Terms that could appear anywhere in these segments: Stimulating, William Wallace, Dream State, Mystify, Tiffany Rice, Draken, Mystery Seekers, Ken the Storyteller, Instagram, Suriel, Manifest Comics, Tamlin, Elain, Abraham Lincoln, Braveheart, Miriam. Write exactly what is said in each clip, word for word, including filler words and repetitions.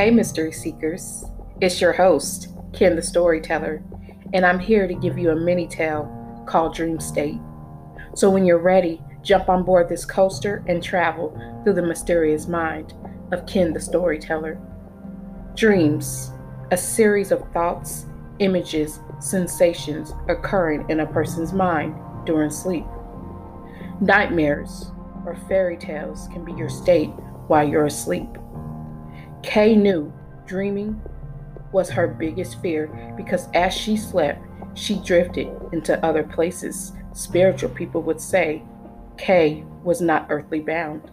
Hey, Mystery Seekers. It's your host, Ken the Storyteller, and I'm here to give you a mini-tale called Dream State. So when you're ready, jump on board this coaster and travel through the mysterious mind of Ken the Storyteller. Dreams, a series of thoughts, images, sensations occurring in a person's mind during sleep. Nightmares or fairy tales can be your state while you're asleep. Kay knew dreaming was her biggest fear because as she slept, she drifted into other places. Spiritual people would say Kay was not earthly bound.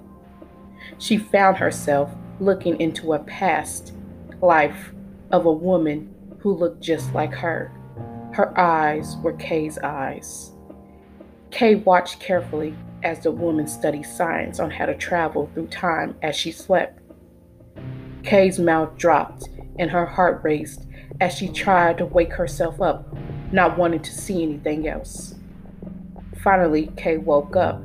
She found herself looking into a past life of a woman who looked just like her. Her eyes were Kay's eyes. Kay watched carefully as the woman studied science on how to travel through time as she slept. Kay's mouth dropped and her heart raced as she tried to wake herself up, not wanting to see anything else. Finally, Kay woke up,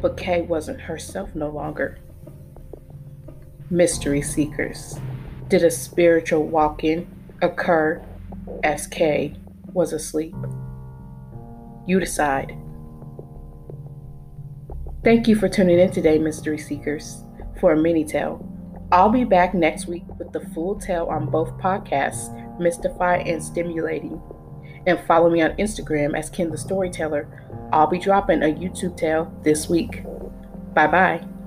but Kay wasn't herself no longer. Mystery Seekers, did a spiritual walk-in occur as Kay was asleep? You decide. Thank you for tuning in today, Mystery Seekers, for a mini-tale. I'll be back next week with the full tale on both podcasts, Mystify and Stimulating. And follow me on Instagram as Ken the Storyteller. I'll be dropping a YouTube tale this week. Bye-bye.